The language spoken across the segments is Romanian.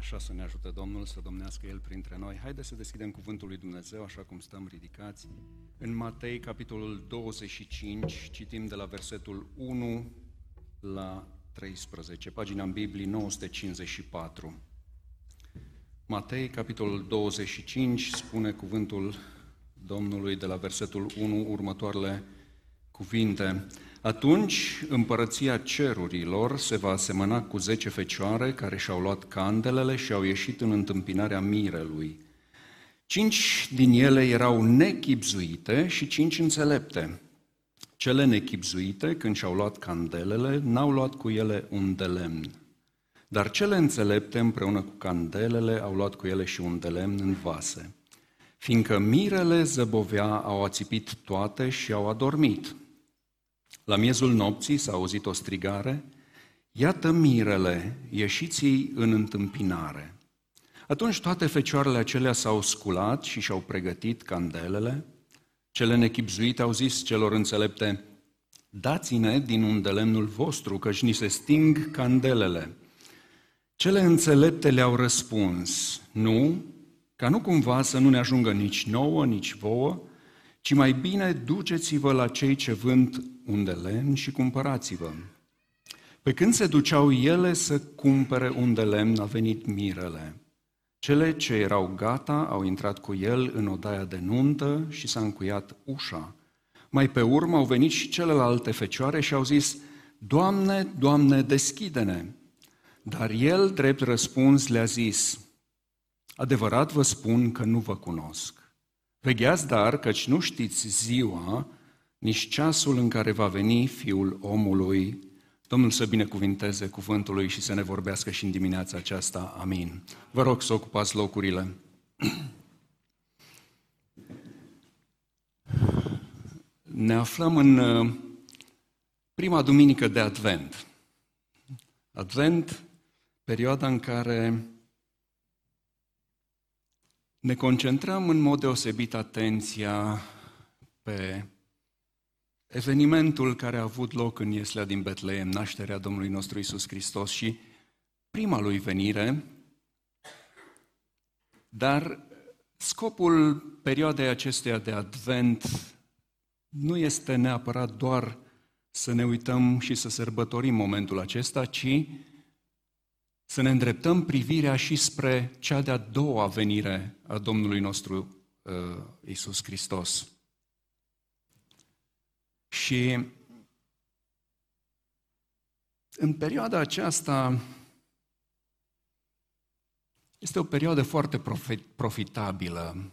Așa să ne ajute Domnul să domnească El printre noi. Haideți să deschidem cuvântul lui Dumnezeu, așa cum stăm ridicați. În Matei, capitolul 25, citim de la versetul 1 la 13, pagina în Biblie 954. Matei, capitolul 25, spune cuvântul Domnului de la versetul 1 următoarele cuvinte. Atunci împărăția cerurilor se va asemăna cu 10 fecioare care și-au luat candelele și au ieșit în întâmpinarea mirelui. 5 din ele erau nechibzuite și 5 înțelepte. Cele nechibzuite, când și-au luat candelele, n-au luat cu ele un de lemn. Dar cele înțelepte, împreună cu candelele, au luat cu ele și un de lemn în vase. Fiindcă mirele zăbovea, au ațipit toate și au adormit. La miezul nopții s-a auzit o strigare, iată mirele, ieșiți-i în întâmpinare. Atunci toate fecioarele acelea s-au sculat și și-au pregătit candelele. Cele nechibzuite au zis celor înțelepte, dați-ne din undelemnul vostru, căci ni se sting candelele. Cele înțelepte le-au răspuns, nu, ca nu cumva să nu ne ajungă nici nouă, nici vouă, ci mai bine duceți-vă la cei ce vând un de lemn și cumpărați-vă. Pe când se duceau ele să cumpere un de lemn, a venit mirele. Cele ce erau gata au intrat cu el în odaia de nuntă și s-a încuiat ușa. Mai pe urmă au venit și celelalte fecioare și au zis, Doamne, Doamne, deschide-ne! Dar el, drept răspuns, le-a zis, adevărat vă spun că nu vă cunosc. Vegheați dar, căci nu știți ziua, nici ceasul în care va veni Fiul omului. Domnul să binecuvinteze cuvântul lui și să ne vorbească și în dimineața aceasta. Amin. Vă rog să ocupați locurile. Ne aflăm în prima duminică de Advent. Advent, perioada în care ne concentrăm în mod deosebit atenția pe evenimentul care a avut loc în Ieslea din Betleem, nașterea Domnului nostru Iisus Hristos și prima lui venire, dar scopul perioadei acesteia de Advent nu este neapărat doar să ne uităm și să sărbătorim momentul acesta, ci să ne îndreptăm privirea și spre cea de-a doua venire a Domnului nostru Iisus Hristos. Și în perioada aceasta este o perioadă foarte profitabilă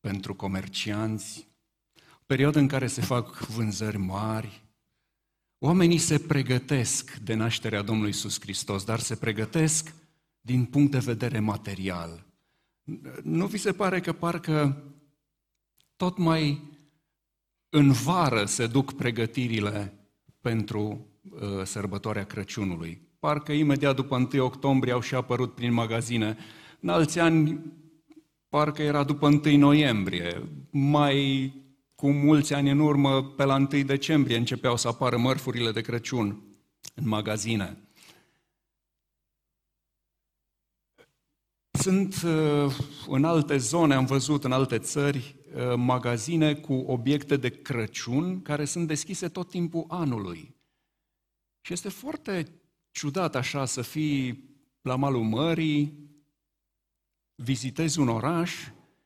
pentru comercianți, o perioadă în care se fac vânzări mari. Oamenii se pregătesc de nașterea Domnului Iisus Hristos, dar se pregătesc din punct de vedere material. Nu vi se pare că parcă tot mai în vară se duc pregătirile pentru sărbătoarea Crăciunului? Parcă imediat după 1 octombrie au și apărut prin magazine. În alți ani, parcă era după 1 noiembrie, mai cu mulți ani în urmă, pe la 1 decembrie, începeau să apară mărfurile de Crăciun în magazine. Sunt în alte zone, am văzut în alte țări, magazine cu obiecte de Crăciun care sunt deschise tot timpul anului. Și este foarte ciudat așa să fii la malul mării, vizitezi un oraș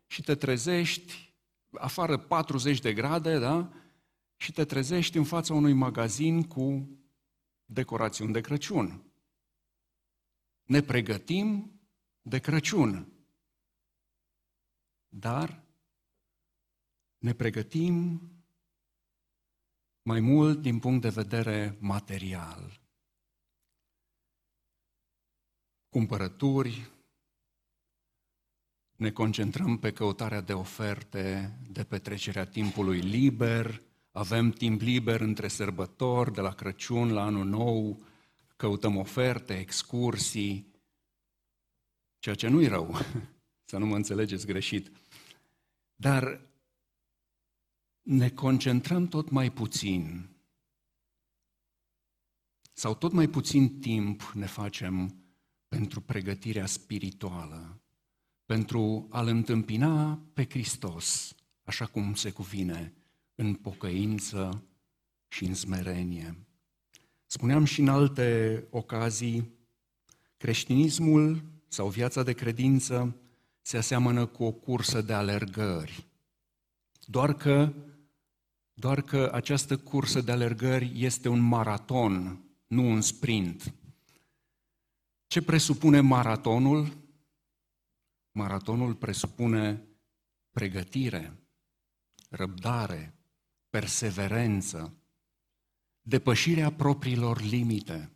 și te trezești afară 40 de grade, da? Și te trezești în fața unui magazin cu decorațiuni de Crăciun. Ne pregătim de Crăciun, dar ne pregătim mai mult din punct de vedere material. Cumpărături, ne concentrăm pe căutarea de oferte, de petrecerea timpului liber, avem timp liber între sărbători, de la Crăciun la Anul Nou, căutăm oferte, excursii, ceea ce nu-i rău, să nu mă înțelegeți greșit. Dar ne concentrăm tot mai puțin, sau tot mai puțin timp ne facem pentru pregătirea spirituală, pentru a-L întâmpina pe Hristos, așa cum se cuvine, în pocăință și în smerenie. Spuneam și în alte ocazii, creștinismul sau viața de credință se aseamănă cu o cursă de alergări. Doar că această cursă de alergări este un maraton, nu un sprint. Ce presupune maratonul? Maratonul presupune pregătire, răbdare, perseverență, depășirea propriilor limite.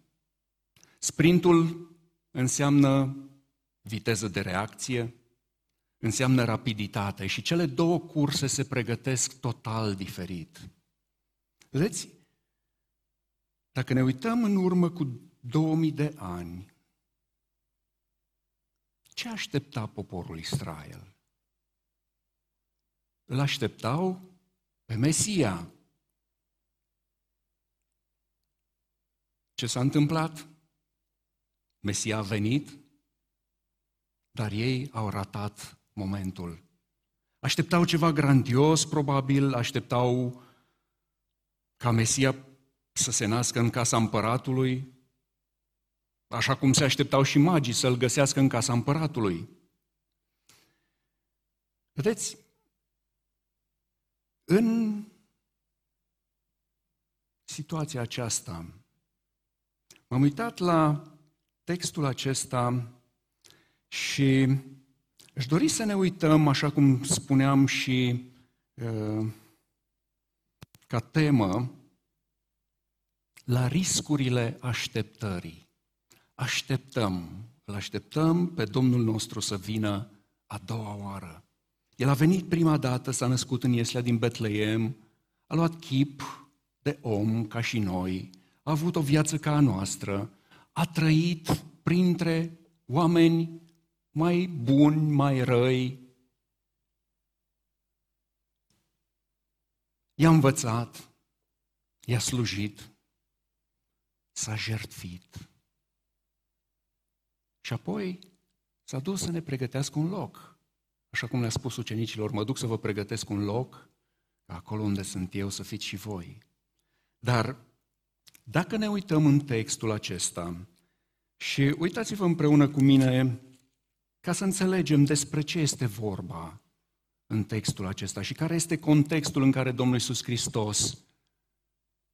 Sprintul înseamnă viteză de reacție, înseamnă rapiditate și cele două curse se pregătesc total diferit. Vedeți? Dacă ne uităm în urmă cu 2000 de ani, ce aștepta poporul Israel? Îl așteptau pe Mesia. Ce s-a întâmplat? Mesia a venit, dar ei au ratat momentul. Așteptau ceva grandios, probabil, așteptau ca Mesia să se nască în casa împăratului, așa cum se așteptau și magii să-l găsească în casa împăratului. Vedeți, în situația aceasta, m-am uitat la textul acesta și aș dori să ne uităm, așa cum spuneam și ca temă, la riscurile așteptării. Îl așteptăm pe Domnul nostru să vină a doua oară. El a venit prima dată, s-a născut în Ieslea din Betleem, a luat chip de om ca și noi, a avut o viață ca a noastră, a trăit printre oameni mai buni, mai răi. I-a învățat, i-a slujit, s-a jertfit. Și apoi s-a dus să ne pregătească un loc. Așa cum le-a spus ucenicilor, mă duc să vă pregătesc un loc, acolo unde sunt eu să fiți și voi. Dar dacă ne uităm în textul acesta și uitați-vă împreună cu mine ca să înțelegem despre ce este vorba în textul acesta și care este contextul în care Domnul Iisus Hristos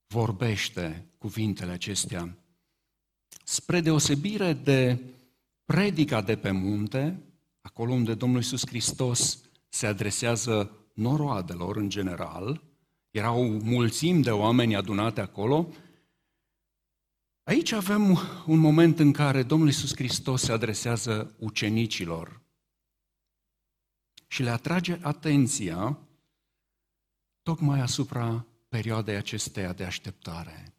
vorbește cuvintele acestea. Spre deosebire de predica de pe munte, acolo unde Domnul Iisus Hristos se adresează noroadelor în general, erau mulțimi de oameni adunate acolo, aici avem un moment în care Domnul Iisus Hristos se adresează ucenicilor și le atrage atenția tocmai asupra perioadei acesteia de așteptare.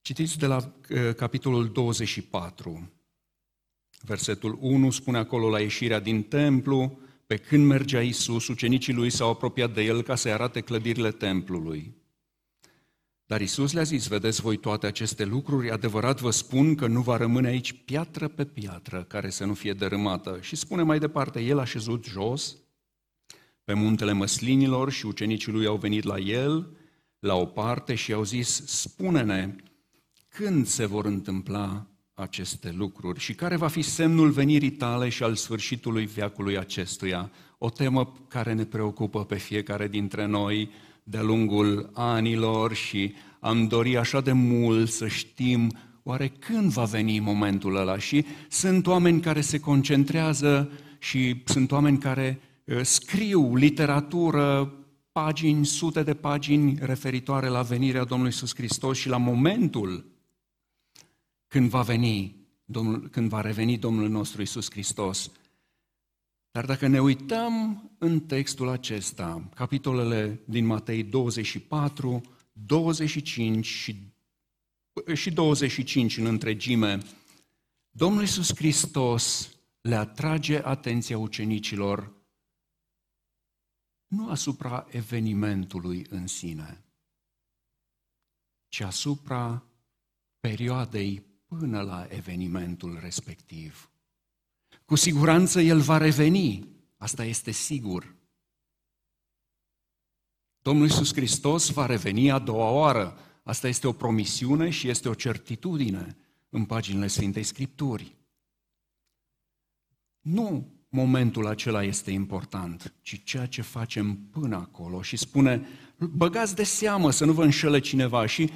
Citiți de la capitolul 24, versetul 1, spune acolo: la ieșirea din templu, pe când mergea Iisus, ucenicii lui s-au apropiat de el ca să-i arate clădirile templului. Dar Iisus le-a zis: vedeți voi toate aceste lucruri? Adevărat vă spun că nu va rămâne aici piatră pe piatră care să nu fie dărâmată. Și spune mai departe: el a șezut jos pe muntele măslinilor și ucenicii lui au venit la el la o parte și au zis: spune-ne când se vor întâmpla aceste lucruri și care va fi semnul venirii tale și al sfârșitului veacului acestuia. O temă care ne preocupă pe fiecare dintre noi de-a lungul anilor și am dorit așa de mult să știm oare când va veni momentul ăla. Și sunt oameni care se concentrează și sunt oameni care scriu literatură, pagini, sute de pagini referitoare la venirea Domnului Iisus Hristos și la momentul când va veni, când va reveni Domnul nostru Iisus Hristos. Dar dacă ne uităm în textul acesta, capitolele din Matei 24, 25 și 25 în întregime, Domnul Iisus Hristos le atrage atenția ucenicilor nu asupra evenimentului în sine, ci asupra perioadei până la evenimentul respectiv. Cu siguranță El va reveni, asta este sigur. Domnul Iisus Hristos va reveni a doua oară, asta este o promisiune și este o certitudine în paginile Sfintei Scripturi. Nu momentul acela este important, ci ceea ce facem până acolo. Și spune, băgați de seamă să nu vă înșele cineva și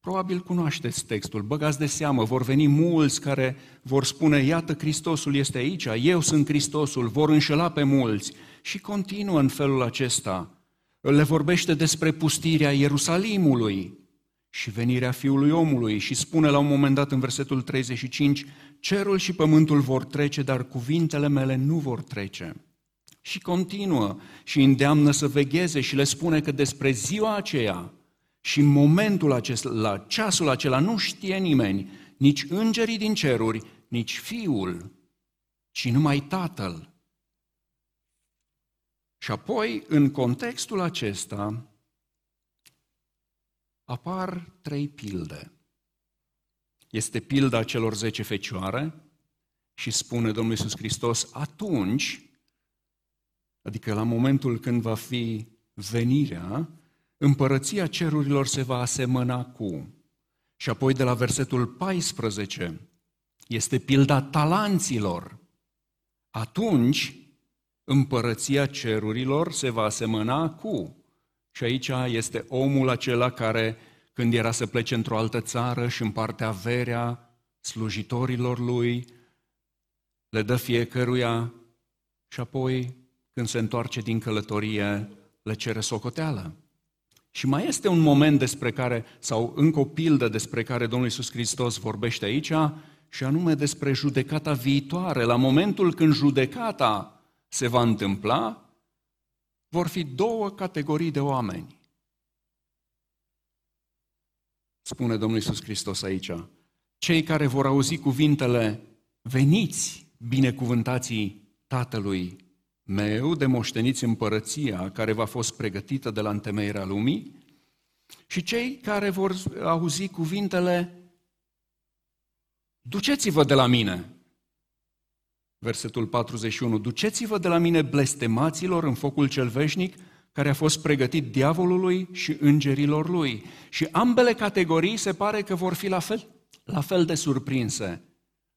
probabil cunoașteți textul, băgați de seamă, vor veni mulți care vor spune, iată Hristosul este aici, eu sunt Hristosul, vor înșela pe mulți. Și continuă în felul acesta, le vorbește despre pustirea Ierusalimului și venirea Fiului Omului și spune la un moment dat în versetul 35, cerul și pământul vor trece, dar cuvintele mele nu vor trece. Și continuă și îndeamnă să vegheze și le spune că despre ziua aceea și în momentul acela, ceasul acela nu știe nimeni, nici îngerii din ceruri, nici Fiul, ci numai Tatăl. Și apoi, în contextul acesta, apar trei pilde. Este pilda celor 10 fecioare și spune Domnul Iisus Hristos, atunci, adică la momentul când va fi venirea, împărăția cerurilor se va asemăna cu. Și apoi de la versetul 14 este pilda talanților. Atunci, împărăția cerurilor se va asemăna cu. Și aici este omul acela care, când era să plece într-o altă țară și împarte averea slujitorilor lui, le dă fiecăruia și apoi, când se întoarce din călătorie, le cere socoteală. Și mai este un moment despre care, sau încă o pildă despre care Domnul Iisus Hristos vorbește aici, și anume despre judecata viitoare. La momentul când judecata se va întâmpla, vor fi două categorii de oameni. Spune Domnul Iisus Hristos aici, cei care vor auzi cuvintele, veniți, binecuvântații Tatălui meu, de moșteniți împărăția care v-a fost pregătită de la întemeierea lumii, și cei care vor auzi cuvintele, duceți-vă de la mine. Versetul 41, duceți-vă de la mine blestemaților în focul cel veșnic care a fost pregătit diavolului și îngerilor lui. Și ambele categorii se pare că vor fi la fel de surprinse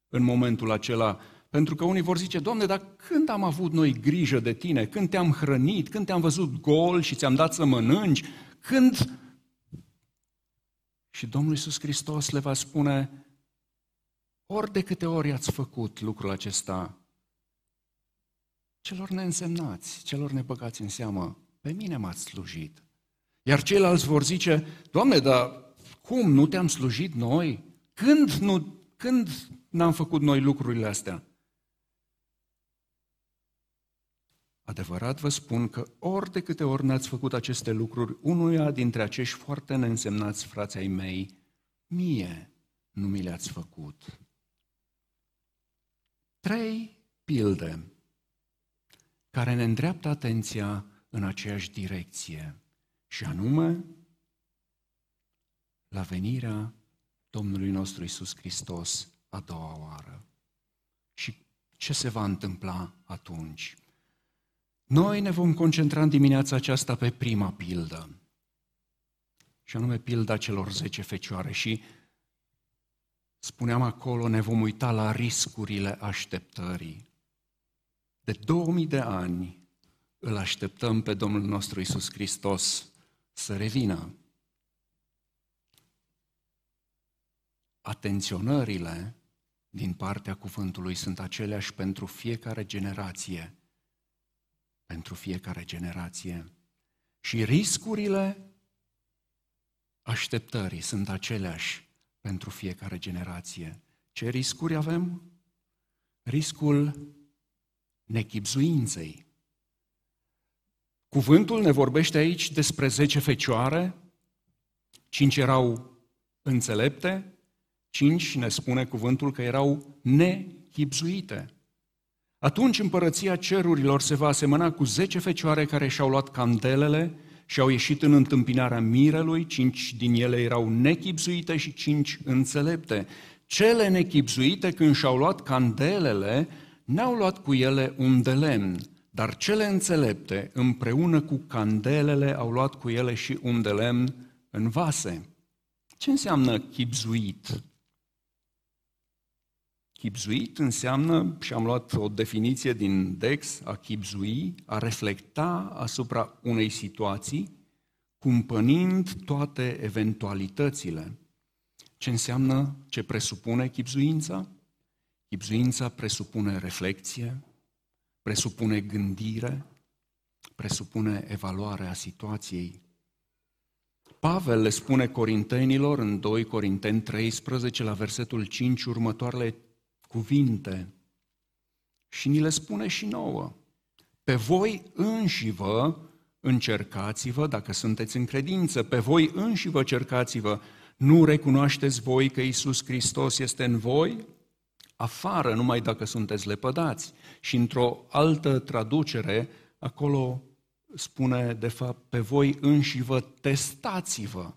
în momentul acela. Pentru că unii vor zice, Doamne, dar când am avut noi grijă de Tine? Când Te-am hrănit? Când Te-am văzut gol și Ți-am dat să mănânci? Când? Și Domnul Iisus Hristos le va spune, ori de câte ori ați făcut lucrul acesta, celor neînsemnați, celor nebăgați în seamă, pe mine m-ați slujit. Iar ceilalți vor zice, Doamne, dar cum, nu Te-am slujit noi? Când n-am făcut noi lucrurile astea? Adevărat vă spun că ori de câte ori n-ați făcut aceste lucruri, unuia dintre acești foarte neînsemnați frații ai mei, mie nu mi le-ați făcut. Trei pilde care ne îndreaptă atenția în aceeași direcție și anume la venirea Domnului nostru Iisus Hristos a doua oară. Și ce se va întâmpla atunci? Noi ne vom concentra în dimineața aceasta pe prima pildă și anume pilda celor 10 fecioare și spuneam acolo, ne vom uita la riscurile așteptării. De 2000 de ani îl așteptăm pe Domnul nostru Iisus Hristos să revină. Atenționările din partea cuvântului sunt aceleași pentru fiecare generație. Pentru fiecare generație. Și riscurile așteptării sunt aceleași pentru fiecare generație. Ce riscuri avem? Riscul nechibzuinței. Cuvântul ne vorbește aici despre 10 fecioare, 5 erau înțelepte, 5 ne spune cuvântul că erau nechibzuite. Atunci împărăția cerurilor se va asemăna cu 10 fecioare care și-au luat candelele și au ieșit în întâmpinarea mirelui, 5 din ele erau nechibzuite și 5 înțelepte. Cele nechibzuite, când și-au luat candelele, n-au luat cu ele un de lemn, dar cele înțelepte, împreună cu candelele, au luat cu ele și un de lemn în vase. Ce înseamnă chibzuit? Chibzuit înseamnă, și am luat o definiție din Dex, a chibzui, a reflecta asupra unei situații, cumpănind toate eventualitățile. Ce înseamnă, ce presupune chibzuința? Chibzuința presupune reflecție, presupune gândire, presupune evaluarea situației. Pavel le spune corintenilor în 2 Corinteni 13 la versetul 5 următoarele cuvinte și ni le spune și nouă. Pe voi înșivă încercați-vă, dacă sunteți în credință, pe voi înșivă cercați-vă. Nu recunoașteți voi că Iisus Hristos este în voi? Afară, numai dacă sunteți lepădați. Și într-o altă traducere, acolo spune, de fapt, pe voi înșivă testați-vă.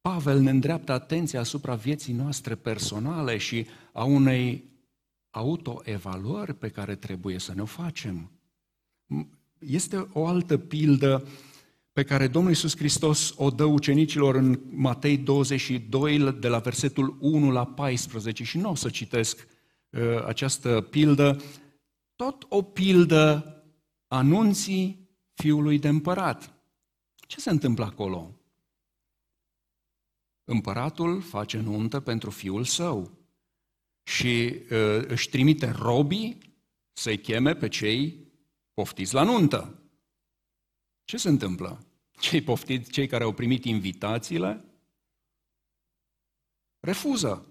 Pavel ne îndreaptă atenția asupra vieții noastre personale și a unei autoevaluări pe care trebuie să ne-o facem. Este o altă pildă pe care Domnul Iisus Hristos o dă ucenicilor în Matei 22, de la versetul 1 la 14. Și nu o să citesc această pildă. Tot o pildă anunții fiului de împărat. Ce se întâmplă acolo? Împăratul face nuntă pentru fiul său și își trimite robii să-i cheme pe cei poftiți la nuntă. Ce se întâmplă? Cei care au primit invitațiile refuză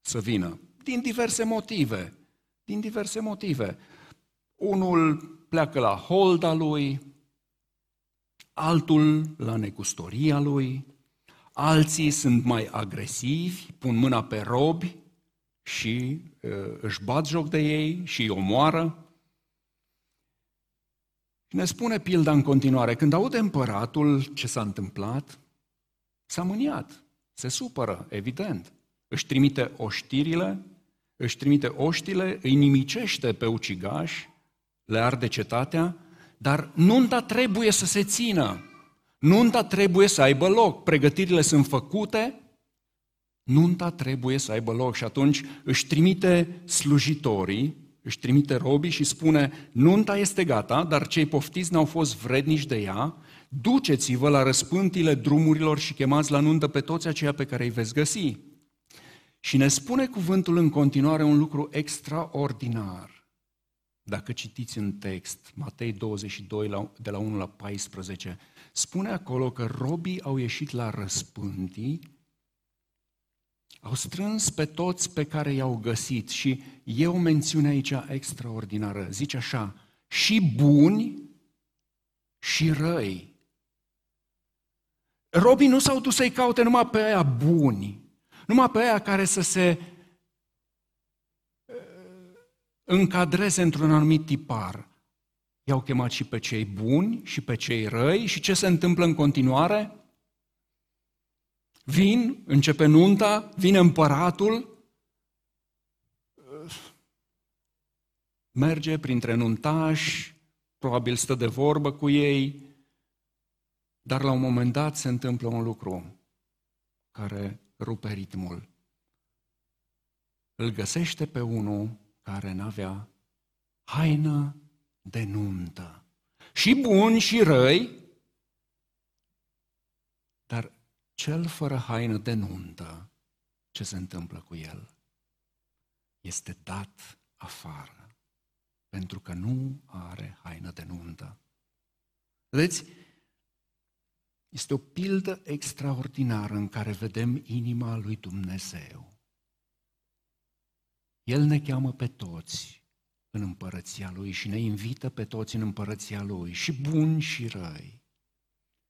să vină din diverse motive. Unul pleacă la holda lui, altul la negustoria lui, alții sunt mai agresivi, pun mâna pe robi și își bat joc de ei și îi omoară. Ne spune pilda în continuare, când aude împăratul ce s-a întâmplat, s-a mâniat, se supără, evident. Își trimite oștile, îi nimicește pe ucigași, le arde cetatea, dar nunta trebuie să se țină, nunta trebuie să aibă loc, pregătirile sunt făcute, nunta trebuie să aibă loc și atunci își trimite slujitorii, își trimite robii și spune, nunta este gata, dar cei poftiți n-au fost vrednici de ea, duceți-vă la răspântile drumurilor și chemați la nuntă pe toți aceia pe care îi veți găsi. Și ne spune cuvântul în continuare un lucru extraordinar. Dacă citiți în text, Matei 22, de la 1 la 14, spune acolo că robii au ieșit la răspântii, au strâns pe toți pe care i-au găsit și e o mențiune aici extraordinară. Zice așa, și buni și răi. Robii nu s-au dus să-i caute numai pe aia buni, numai pe aia care să se încadreze într-un anumit tipar. I-au chemat și pe cei buni și pe cei răi și ce se întâmplă în continuare? Vin, începe nunta, vine împăratul, merge printre nuntași, probabil stă de vorbă cu ei, dar la un moment dat se întâmplă un lucru care rupe ritmul. Îl găsește pe unul care n-avea haină de nuntă. Și buni și răi, dar cel fără haină de nuntă, ce se întâmplă cu el? Este dat afară, pentru că nu are haină de nuntă. Vedeți? Este o pildă extraordinară în care vedem inima lui Dumnezeu. El ne cheamă pe toți în împărăția lui și ne invită pe toți în împărăția lui, și buni și răi.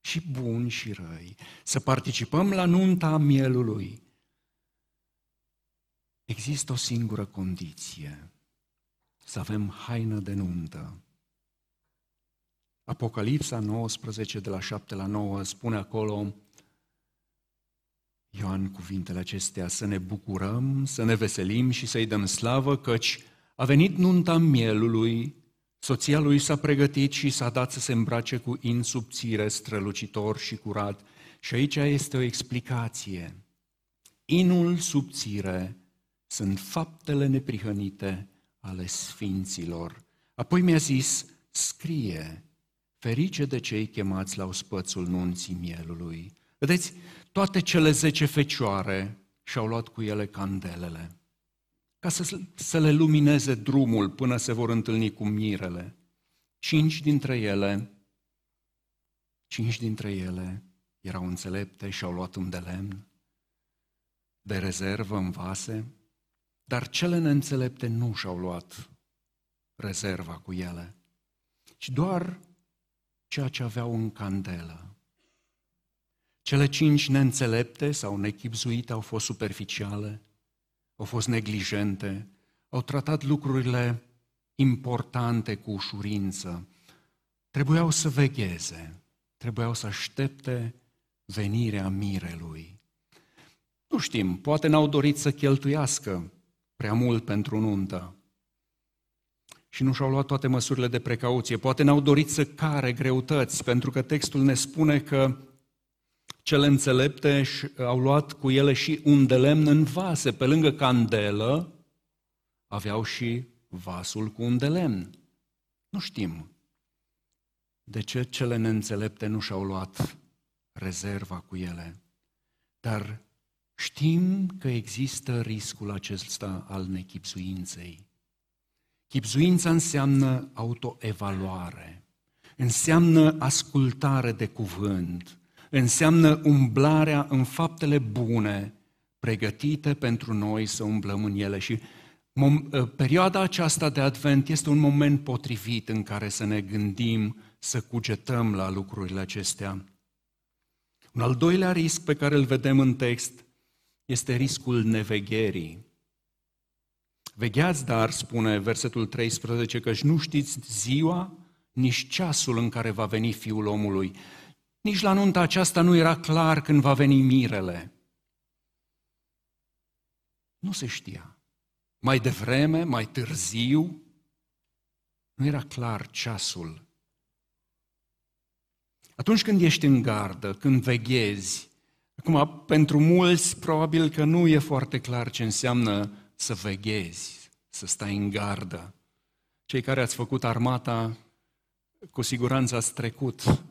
Și buni și răi, să participăm la nunta mielului. Există o singură condiție, să avem haină de nuntă Apocalipsa 19, de la 7 la 9, spune acolo Ioan cuvintele acestea: să ne bucurăm, să ne veselim și să-i dăm slavă, căci a venit nunta Mielului, soția lui s-a pregătit și s-a dat să se îmbrace cu in subțire, strălucitor și curat. Și aici este o explicație. Inul subțire sunt faptele neprihănite ale sfinților. Apoi mi-a zis: scrie, ferice de cei chemați la ospățul nunții Mielului. Vedeți, toate cele 10 fecioare și-au luat cu ele candelele, ca să le lumineze drumul până se vor întâlni cu mirele. 5 dintre ele erau înțelepte și au luat un de lemn de rezervă în vase, dar cele neînțelepte nu și-au luat rezerva cu ele, ci doar ceea ce aveau în candelă. Cele 5 neînțelepte sau nechibzuite au fost superficiale, au fost neglijente, au tratat lucrurile importante cu ușurință. Trebuiau să vegheze, trebuiau să aștepte venirea mirelui. Nu știm, poate n-au dorit să cheltuiască prea mult pentru nuntă și nu și-au luat toate măsurile de precauție. Poate n-au dorit să care greutăți, pentru că textul ne spune că cele înțelepte au luat cu ele și un de lemn în vase. Pe lângă candelă aveau și vasul cu un de lemn. Nu știm de ce cele neînțelepte nu și-au luat rezerva cu ele, dar știm că există riscul acesta al nechibzuinței. Chibzuința înseamnă autoevaluare, înseamnă ascultare de cuvânt, înseamnă umblarea în faptele bune pregătite pentru noi să umblăm în ele. Și perioada aceasta de Advent este un moment potrivit în care să ne gândim, să cugetăm la lucrurile acestea. Un al doilea risc pe care îl vedem în text este riscul nevegherii. Vegheați, dar, spune versetul 13, căci nu știți ziua, nici ceasul în care va veni Fiul omului. Nici la nunta aceasta nu era clar când va veni mirele. Nu se știa. Mai devreme, mai târziu, nu era clar ceasul. Atunci când ești în gardă, când veghezi, acum pentru mulți probabil că nu e foarte clar ce înseamnă să veghezi, să stai în gardă. Cei care ați făcut armata, cu siguranță ați trecut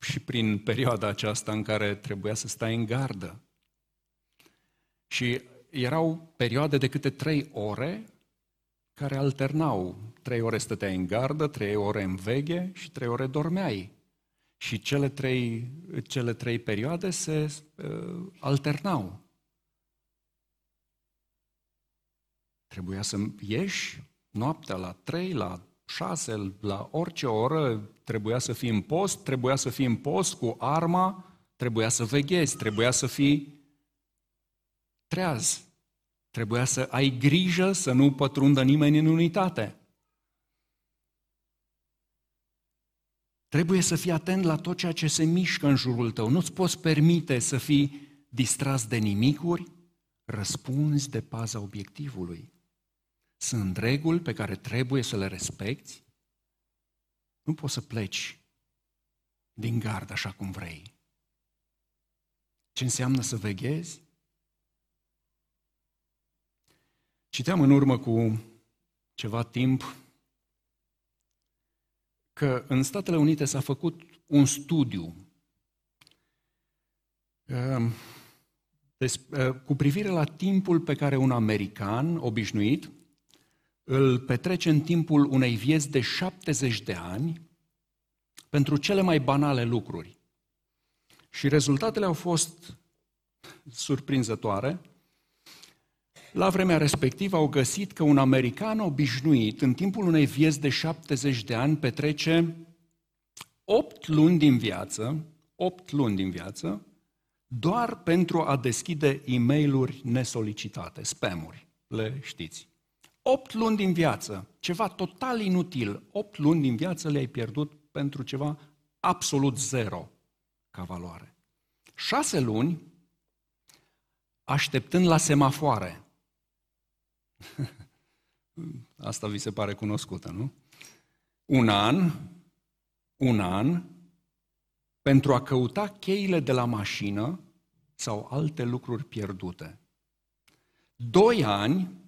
și prin perioada aceasta în care trebuia să stai în gardă. Și erau perioade de câte 3 ore care alternau. 3 ore stăteai în gardă, 3 ore în veghe și 3 ore dormeai. Și cele trei perioade se alternau. Trebuia să ieși noaptea la 3, la 6, la orice oră, trebuia să fii în post, cu arma, trebuia să veghezi, trebuia să fii treaz, trebuia să ai grijă să nu pătrundă nimeni în unitate. Trebuie să fii atent la tot ceea ce se mișcă în jurul tău, nu-ți poți permite să fii distras de nimicuri, răspunzi de paza obiectivului. Sunt reguli pe care trebuie să le respecti. Nu poți să pleci din gard așa cum vrei. Ce înseamnă să veghezi? Citeam în urmă cu ceva timp că în Statele Unite s-a făcut un studiu cu privire la timpul pe care un american obișnuit îl petrece în timpul unei vieți de 70 de ani pentru cele mai banale lucruri. Și rezultatele au fost surprinzătoare. La vremea respectivă au găsit că un american obișnuit în timpul unei vieți de 70 de ani petrece 8 luni din viață, doar pentru a deschide e-mail-uri nesolicitate, spam-uri, le știți. 8 luni din viață, ceva total inutil, 8 luni din viață le-ai pierdut pentru ceva absolut zero ca valoare. 6 luni așteptând la semafoare. Asta vi se pare cunoscută, nu? Un an pentru a căuta cheile de la mașină sau alte lucruri pierdute. 2 ani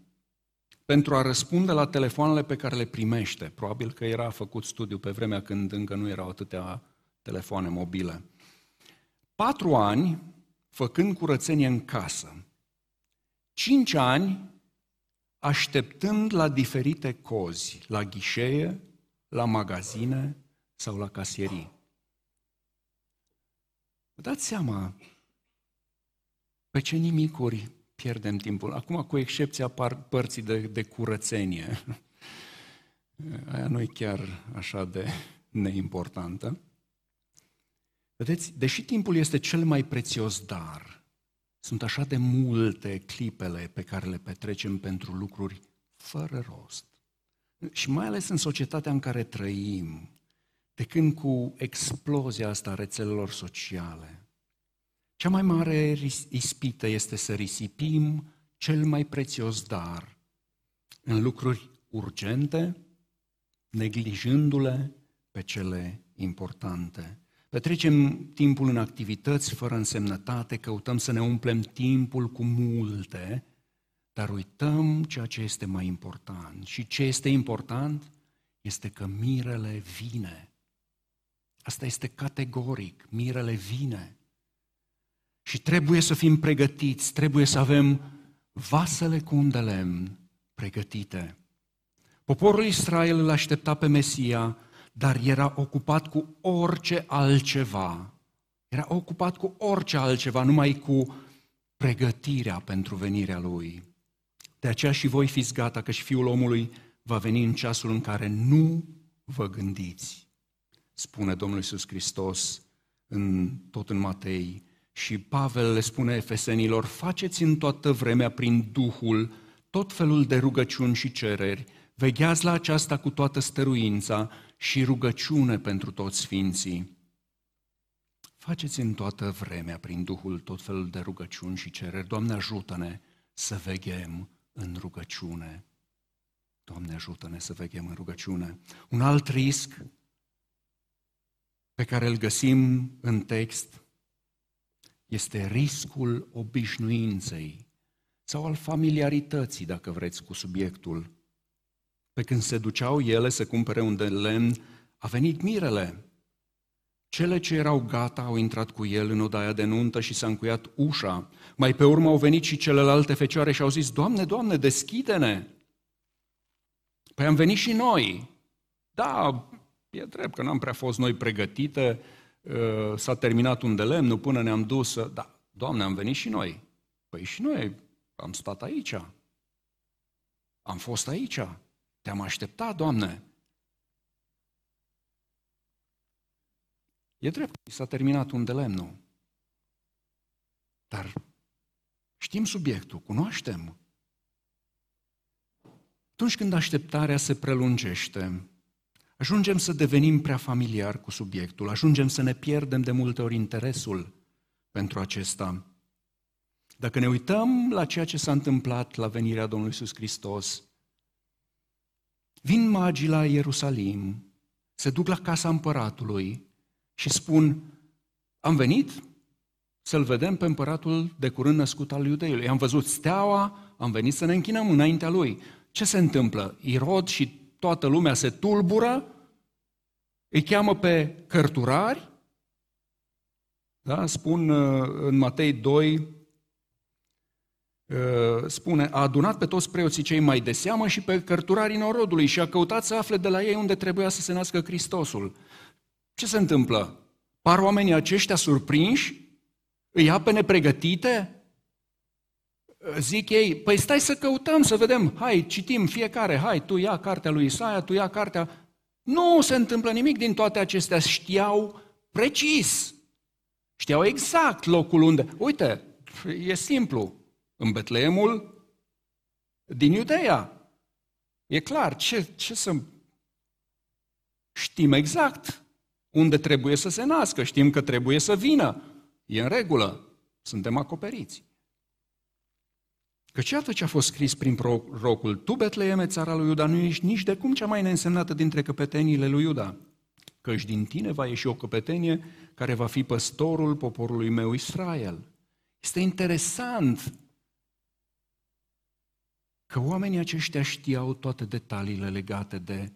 pentru a răspunde la telefoanele pe care le primește. Probabil că era făcut studiu pe vremea când încă nu erau atâtea telefoane mobile. 4 ani făcând curățenie în casă. 5 ani așteptând la diferite cozi, la ghișee, la magazine sau la casierii. Vă dați seama pe ce nimicuri pierdem timpul. Acum, cu excepția părții de curățenie, aia nu e chiar așa de neimportantă. Vedeți, deși timpul este cel mai prețios dar, sunt așa de multe clipele pe care le petrecem pentru lucruri fără rost. Și mai ales în societatea în care trăim, de când cu explozia asta a rețelelor sociale, cea mai mare ispită este să risipim cel mai prețios dar în lucruri urgente, neglijându-le pe cele importante. Petrecem timpul în activități fără însemnătate, căutăm să ne umplem timpul cu multe, dar uităm ceea ce este mai important. Și ce este important este că mirele vine. Asta este categoric, mirele vine. Și trebuie să fim pregătiți, trebuie să avem vasele cu un de lemn pregătite. Poporul Israel îl aștepta pe Mesia, dar era ocupat cu orice altceva. Era ocupat cu orice altceva, numai cu pregătirea pentru venirea lui. De aceea și voi fiți gata, că și Fiul omului va veni în ceasul în care nu vă gândiți, spune Domnul Iisus Hristos tot în Matei. Și Pavel le spune efesenilor: faceți în toată vremea prin Duhul tot felul de rugăciuni și cereri, vegheați la aceasta cu toată stăruința și rugăciune pentru toți sfinții. Faceți în toată vremea prin Duhul tot felul de rugăciuni și cereri. Doamne, ajută-ne să veghem în rugăciune. Doamne, ajută-ne să veghem în rugăciune. Un alt risc pe care îl găsim în text este riscul obișnuinței sau al familiarității, dacă vreți, cu subiectul. Pe când se duceau ele să cumpere un de lemn, a venit mirele. Cele ce erau gata au intrat cu el în odaia de nuntă și s-a încuiat ușa. Mai pe urmă au venit și celelalte fecioare și au zis: Doamne, Doamne, deschide-ne! Păi am venit și noi. Da, e drept că n-am prea fost noi pregătite, s-a terminat un de lemn, până ne-am dus, da, Doamne, am venit și noi. Păi și noi am stat aici, am fost aici, te-am așteptat, Doamne. E drept, s-a terminat un de lemn, dar știm subiectul, cunoaștem. Atunci când așteptarea se prelungește, ajungem să devenim prea familiari cu subiectul, ajungem să ne pierdem de multe ori interesul pentru acesta. Dacă ne uităm la ceea ce s-a întâmplat la venirea Domnului Iisus Hristos, vin magii la Ierusalim, se duc la casa împăratului și spun: am venit să-l vedem pe împăratul de curând născut al iudeilor. Am văzut steaua, am venit să ne închinăm înaintea lui. Ce se întâmplă? Irod și toată lumea se tulbură, îi cheamă pe cărturari, da? Spun în Matei 2, spune: a adunat pe toți preoții cei mai de seamă și pe cărturarii norodului și a căutat să afle de la ei unde trebuia să se nască Hristosul. Ce se întâmplă? Par oamenii aceștia surprinși? Îi ia pe nepregătite? Zic ei: păi stai să căutăm, să vedem, hai, citim fiecare, hai, tu ia cartea lui Isaia, tu ia cartea... Nu se întâmplă nimic din toate acestea, știau precis, știau exact locul unde... Uite, e simplu, în Betleemul din Iudeea, e clar, ce să știm exact unde trebuie să se nască, știm că trebuie să vină. E în regulă, suntem acoperiți. Căci iată ce a fost scris prin prorocul: tu, Betleeme, țara lui Iuda, nu ești nici de cum cea mai neînsemnată dintre căpeteniile lui Iuda, căci din tine va ieși o căpetenie care va fi păstorul poporului meu Israel. Este interesant că oamenii aceștia știau toate detaliile legate de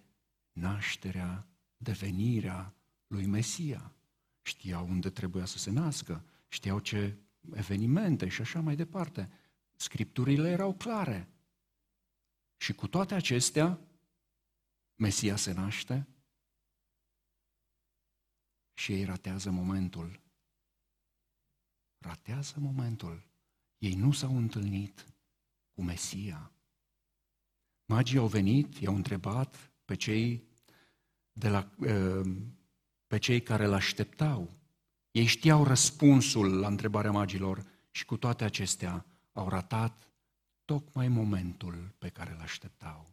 nașterea, de venirea lui Mesia. Știau unde trebuia să se nască, știau ce evenimente și așa mai departe. Scripturile erau clare. Și cu toate acestea, Mesia se naște și ei ratează momentul. Ratează momentul. Ei nu s-au întâlnit cu Mesia. Magii au venit, i-au întrebat pe cei care îl așteptau. Ei știau răspunsul la întrebarea magilor și cu toate acestea au ratat tocmai momentul pe care îl așteptau.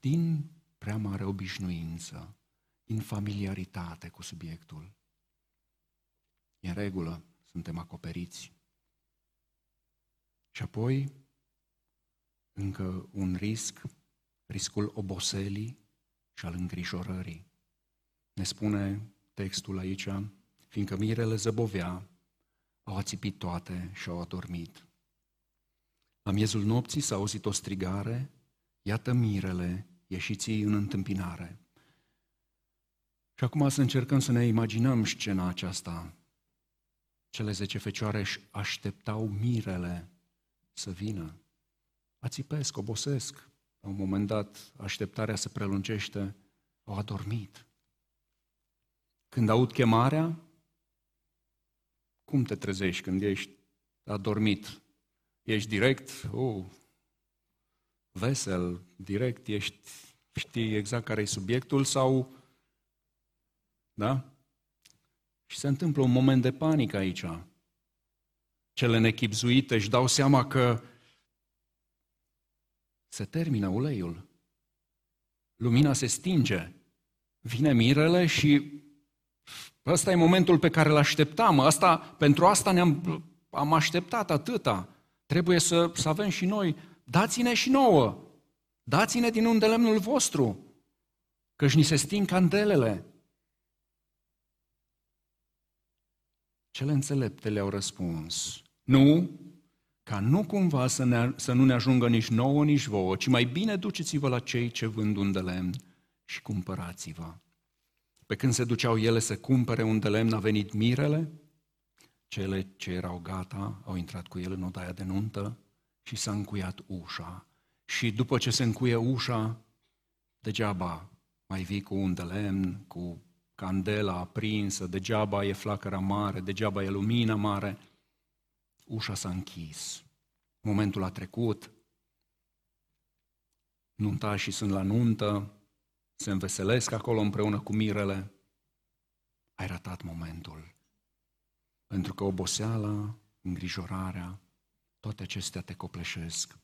Din prea mare obișnuință, din familiaritate cu subiectul. E în regulă, suntem acoperiți. Și apoi, încă un risc, riscul oboselii și al îngrijorării. Ne spune textul aici: fiindcă mirele zăbovea, au ațipit toate și au adormit. La miezul nopții s-a auzit o strigare: iată mirele, ieșiți-i în întâmpinare. Și acum să încercăm să ne imaginăm scena aceasta. Cele 10 fecioare își așteptau mirele să vină. Ațipesc, obosesc. La un moment dat, așteptarea se prelungește, au adormit. Când aud chemarea, cum te trezești când ești adormit? Ești direct, vesel, direct, ești, știi exact care e subiectul sau... Da? Și se întâmplă un moment de panică aici. Cele nechibzuite își dau seama că se termină uleiul. Lumina se stinge. Vine mirele și ăsta e momentul pe care îl așteptam. Pentru asta am așteptat atâta. Trebuie să avem și noi. Dați-ne și nouă. Dați-ne din unde lemnul vostru. Căci ni se sting candelele. Cele înțelepte le-au răspuns: nu, ca nu cumva să nu ne ajungă nici nouă, nici vouă, ci mai bine duceți-vă la cei ce vând un de lemn și cumpărați-vă. Pe când se duceau ele să cumpere un de lemn, a venit mirele, cele ce erau gata au intrat cu el în odaia de nuntă și s-a încuiat ușa. Și după ce se încuie ușa, degeaba mai vii cu un de lemn, cu candela aprinsă, degeaba e flacăra mare, degeaba e lumina mare. Ușa s-a închis. Momentul a trecut. Nuntașii sunt la nuntă, se înveselesc acolo împreună cu mirele. Ai ratat momentul. Pentru că oboseala, îngrijorarea, toate acestea te copleșesc.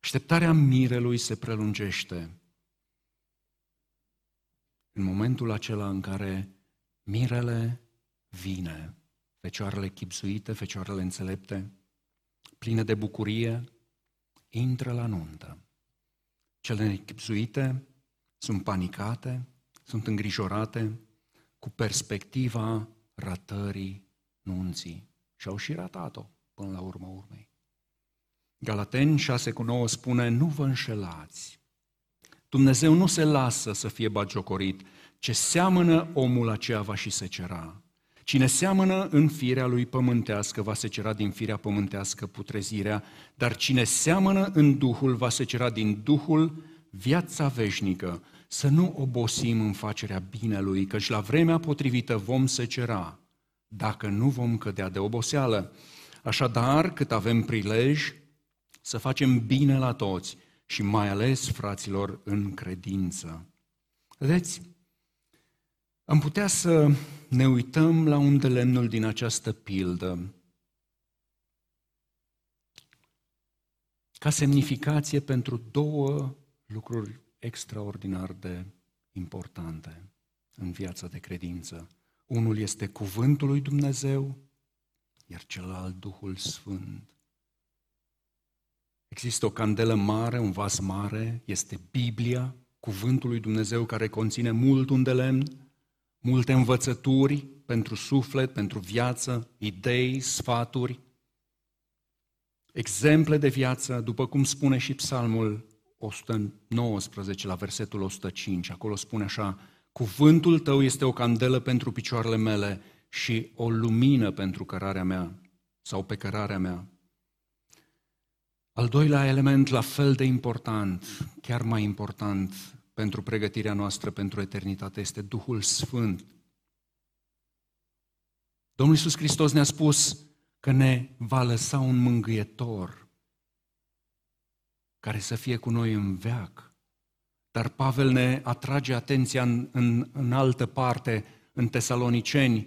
Așteptarea mirelui se prelungește. În momentul acela în care mirele vine, fecioarele chibzuite, fecioarele înțelepte, pline de bucurie, intră la nuntă. Cele nechibzuite sunt panicate, sunt îngrijorate, cu perspectiva ratării nunții. Și au și ratat-o până la urma urmei. Galateni 6:9 spune: nu vă înșelați. Dumnezeu nu se lasă să fie batjocorit, ce seamănă omul aceea va și secera. Cine seamănă în firea lui pământească va secera din firea pământească putrezirea, dar cine seamănă în Duhul va secera din Duhul viața veșnică. Să nu obosim în facerea binelui, căci la vremea potrivită vom secera, dacă nu vom cădea de oboseală. Așadar, cât avem prilej, să facem bine la toți, și mai ales fraților în credință. Vedeți, am putea să ne uităm la un de lemnul din această pildă ca semnificație pentru două lucruri extraordinar de importante. în viața de credință. Unul este cuvântul lui Dumnezeu, iar celălalt Duhul Sfânt. Există o candelă mare, un vas mare, este Biblia, cuvântul lui Dumnezeu care conține mult un de lemn, multe învățături pentru suflet, pentru viață, idei, sfaturi, exemple de viață, după cum spune și Psalmul 119 la versetul 105, acolo spune așa: cuvântul tău este o candelă pentru picioarele mele și o lumină pentru cărarea mea sau pe cărarea mea. Al doilea element la fel de important, chiar mai important pentru pregătirea noastră pentru eternitate, este Duhul Sfânt. Domnul Iisus Hristos ne-a spus că ne va lăsa un mângâietor care să fie cu noi în veac. Dar Pavel ne atrage atenția în altă parte, în Tesaloniceni,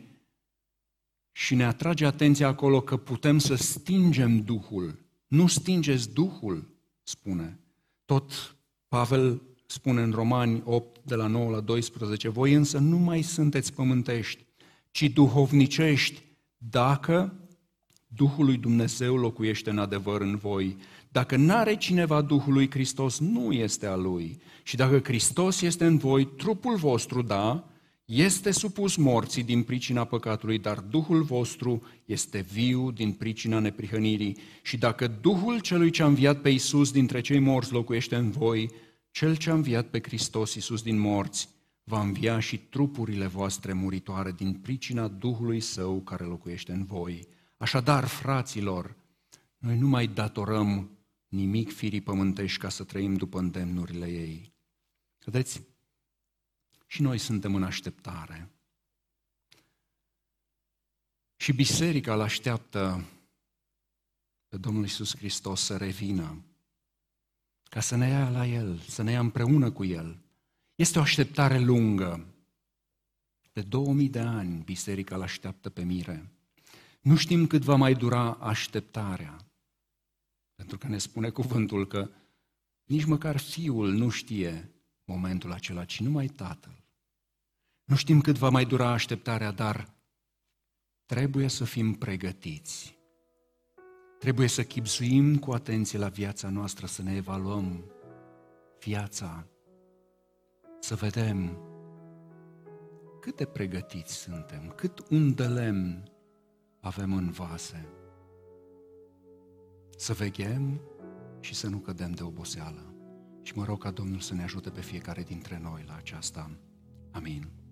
și ne atrage atenția acolo că putem să stingem Duhul. Nu stingeți Duhul, spune. Tot Pavel spune în Romani 8, de la 9 la 12, voi însă nu mai sunteți pământești, ci duhovnicești, dacă Duhul lui Dumnezeu locuiește în adevăr în voi. Dacă n-are cineva Duhul lui Hristos, nu este a lui. Și dacă Hristos este în voi, trupul vostru, da, este supus morții din pricina păcatului, dar Duhul vostru este viu din pricina neprihănirii. Și dacă Duhul celui ce-a înviat pe Iisus dintre cei morți locuiește în voi, cel ce-a înviat pe Hristos Iisus din morți va învia și trupurile voastre muritoare din pricina Duhului Său care locuiește în voi. Așadar, fraților, noi nu mai datorăm nimic firii pământești ca să trăim după îndemnurile ei. Vedeți? Și noi suntem în așteptare. Și biserica îl așteaptă pe Domnul Iisus Hristos să revină, ca să ne ia la El, să ne ia împreună cu El. Este o așteptare lungă. De 2000 de ani biserica îl așteaptă pe mire. Nu știm cât va mai dura așteptarea, pentru că ne spune cuvântul că nici măcar Fiul nu știe momentul acela, ci numai Tatăl. Nu știm cât va mai dura așteptarea, dar trebuie să fim pregătiți. Trebuie să chibzuim cu atenție la viața noastră, să ne evaluăm viața, să vedem cât de pregătiți suntem, cât un de lemn avem în vase. Să veghem și să nu cădem de oboseală. Și mă rog ca Domnul să ne ajute pe fiecare dintre noi la aceasta. Amin.